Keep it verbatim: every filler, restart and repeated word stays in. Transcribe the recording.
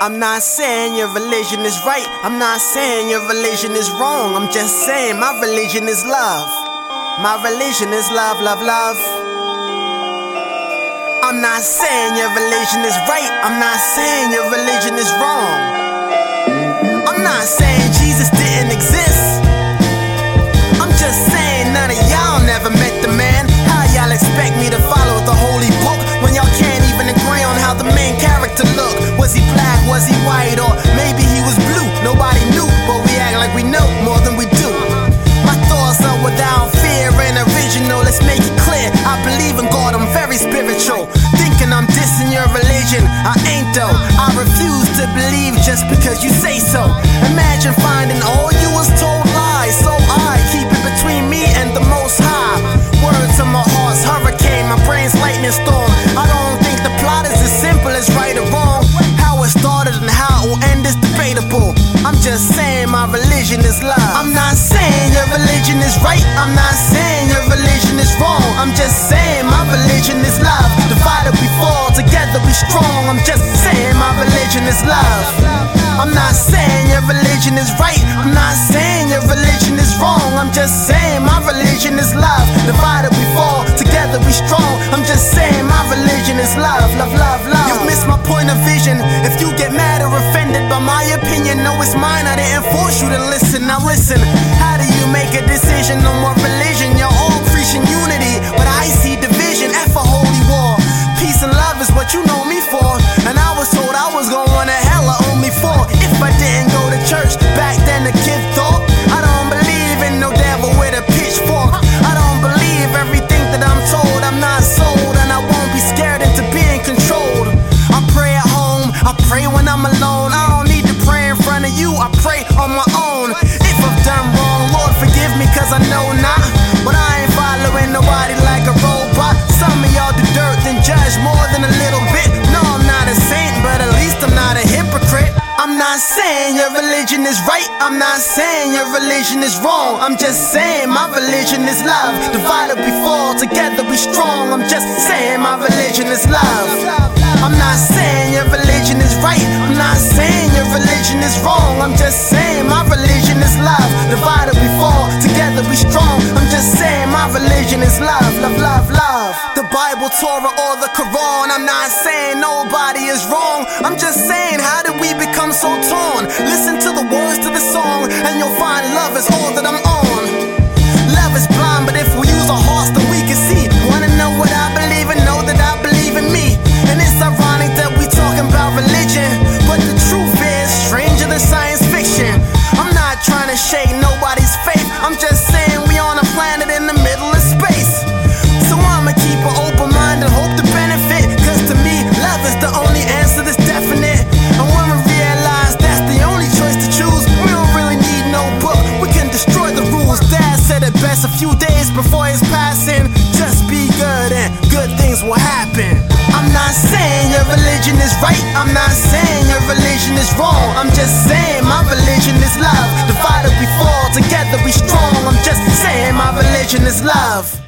I'm not saying your religion is right, I'm not saying your religion is wrong, I'm just saying my religion is love. My religion is love, love, love. I'm not saying your religion is right, I'm not saying your religion is wrong, I'm not saying Jesus didn't exist, I'm just saying none of y'all never met the man. How y'all expect me to follow the holy book when y'all can't even agree on how the main character looked? Was he black, was he white, or maybe he was blue? Nobody knew, but we act like we know more than we do. My thoughts are without fear and original, let's make it clear. I believe in God, I'm very spiritual. Thinking I'm dissing your religion, I ain't though. I refuse to believe just because you say so. Imagine finding all you was told lies, so I keep it between me and the Most High. Words in my heart's hurricane, my brain's lightning storm. I don't think the plot is as simple as right or wrong. Started and how it will end is debatable. I'm just saying my religion is love. I'm not saying your religion is right, I'm not saying your religion is wrong, I'm just saying my religion is love. Divided we fall, together we strong. I'm just saying my religion is love. I'm not saying your religion is right, I'm not saying your religion is wrong, I'm just saying my religion is love. Divided we fall, together we strong. I'm just saying my religion is love, love, love, love. You've missed my point of vision. If you get mad or offended by my opinion, no, it's mine, I didn't force you to listen. Now listen, how do you make a decision on what religion? You're all preaching unity, but I see division. F a holy war, peace and love is what you know me for. And I was told I was going to hell or only for if I didn't go to church back then. The kid thought I don't believe in no devil with a pitchfork. I don't believe everything that I'm told. I'm not sold and I won't be scared into being controlled. I pray at home, I pray when I'm alone. I don't need to pray in front of you, I pray on my own. If I've done wrong, Lord forgive me cause I know not. But I ain't following nobody like a robot. Some of y'all do dirt then judge more than a little bit. No, I'm not a saint, but at least I'm not a hypocrite. I'm not saying your religion is right, I'm not saying your religion is wrong, I'm just saying my religion is love. Divided we fall, together we strong. I'm just saying my religion is love. I'm not saying your religion is right, I'm not saying your religion is wrong, I'm just saying my religion is love. Divided we fall, together we strong. I'm just saying my religion is love, love, love, love. The Bible, Torah, or the Quran, I'm not saying nobody is wrong, I'm just saying how did we become so torn? Listen to the words to the song and you'll find love is all that I'm on. Love is blind, but if we use our hearts then we can see. Wanna know what I believe and know that I believe in me. And it's ironic that we talking about religion, but the truth is stranger than science fiction. I'm not trying to shake nobody's faith, I'm just saying we on a planet in the middle of space. So I'ma keep an open mind and hope to benefit, cause to me, love is the only answer that's definite. And when we realize that's the only choice to choose, we don't really need no book, we can destroy the rules. Dad said it best a few days before his passing, just be good and good things will happen. I'm not saying your religion is right, I'm not saying your religion is wrong, I'm just saying my religion is love. Divided we fall, together we strong. I'm just saying my religion is love.